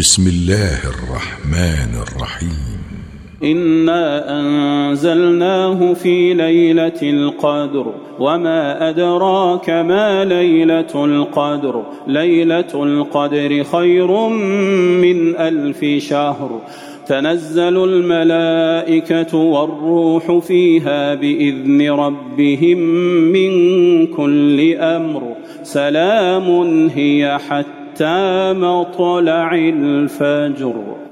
بسم الله الرحمن الرحيم إنا أنزلناه في ليلة القدر وما أدراك ما ليلة القدر ليلة القدر خير من 1000 شهر تنزل الملائكة والروح فيها بإذن ربهم من كل أمر سلام هي حتى مطلع الفجر.